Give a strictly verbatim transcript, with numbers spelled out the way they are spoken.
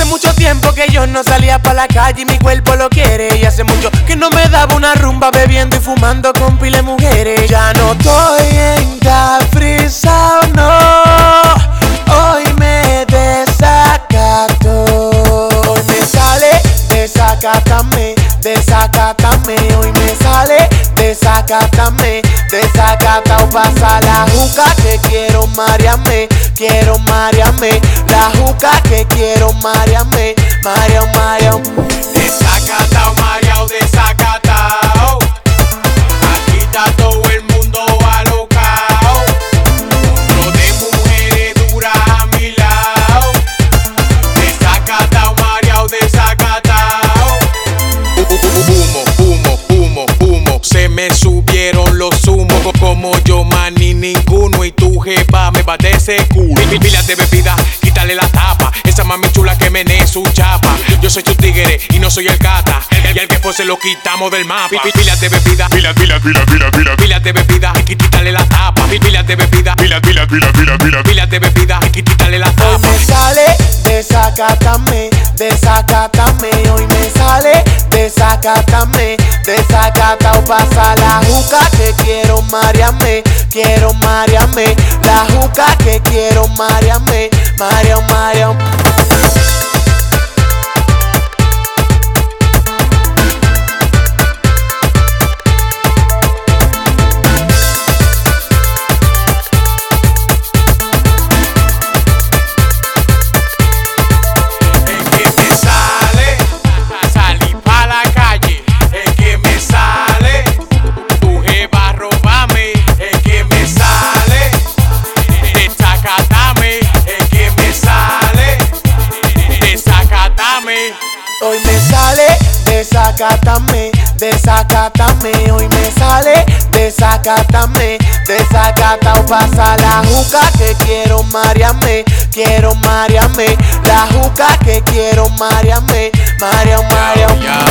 Hace mucho tiempo que yo no salía pa' la calle y mi cuerpo lo quiere. Y hace mucho que no me daba una rumba bebiendo y fumando con pile mujeres. Ya no estoy encafrizao, no. Hoy me desacato. Hoy me sale desacatame, desacatame. Hoy me sale desacatame, desacatao. Pasa la juca que quiero marearme, quiero marearme. La juca que quiero marearme, mareo, mareo. Desacatao, mareo, desacatao. Aquí está todo el mundo alocao. Lo de mujeres duras a mi lado. Desacatao, mareo, desacatao. Humo, humo, humo, humo. Se me subieron los humos. Como yo, man, ni ninguno. Y tu jefa me bate ese culo. Mil pilas de bebida, quítale la tapa. Esa mami chula que menee su chapa. Yo soy tu tigre y no soy el cata. El, el, y al que fuese lo quitamos del mapa. Pilas de bebida, pilas, pilas, pilas, pilas, pilas. Pilas de bebida, quítale la tapa. Pilas de bebida, pilas, pilas, pilas, pilas, pilas. Pilas de bebida, quítale la tapa. Hoy me sale, desacátame, desacátame. Hoy me sale, desacátame, desacatao. Pasa la juca que quiero marearme, quiero marearme. La juca que quiero marearme, mareo, mareo. Hoy me sale, desacátame, desacátame. Hoy me sale, desacátame, desacatao. Pasa la juca que quiero marearme, quiero marearme. La juca que quiero marearme, mareo, mareo.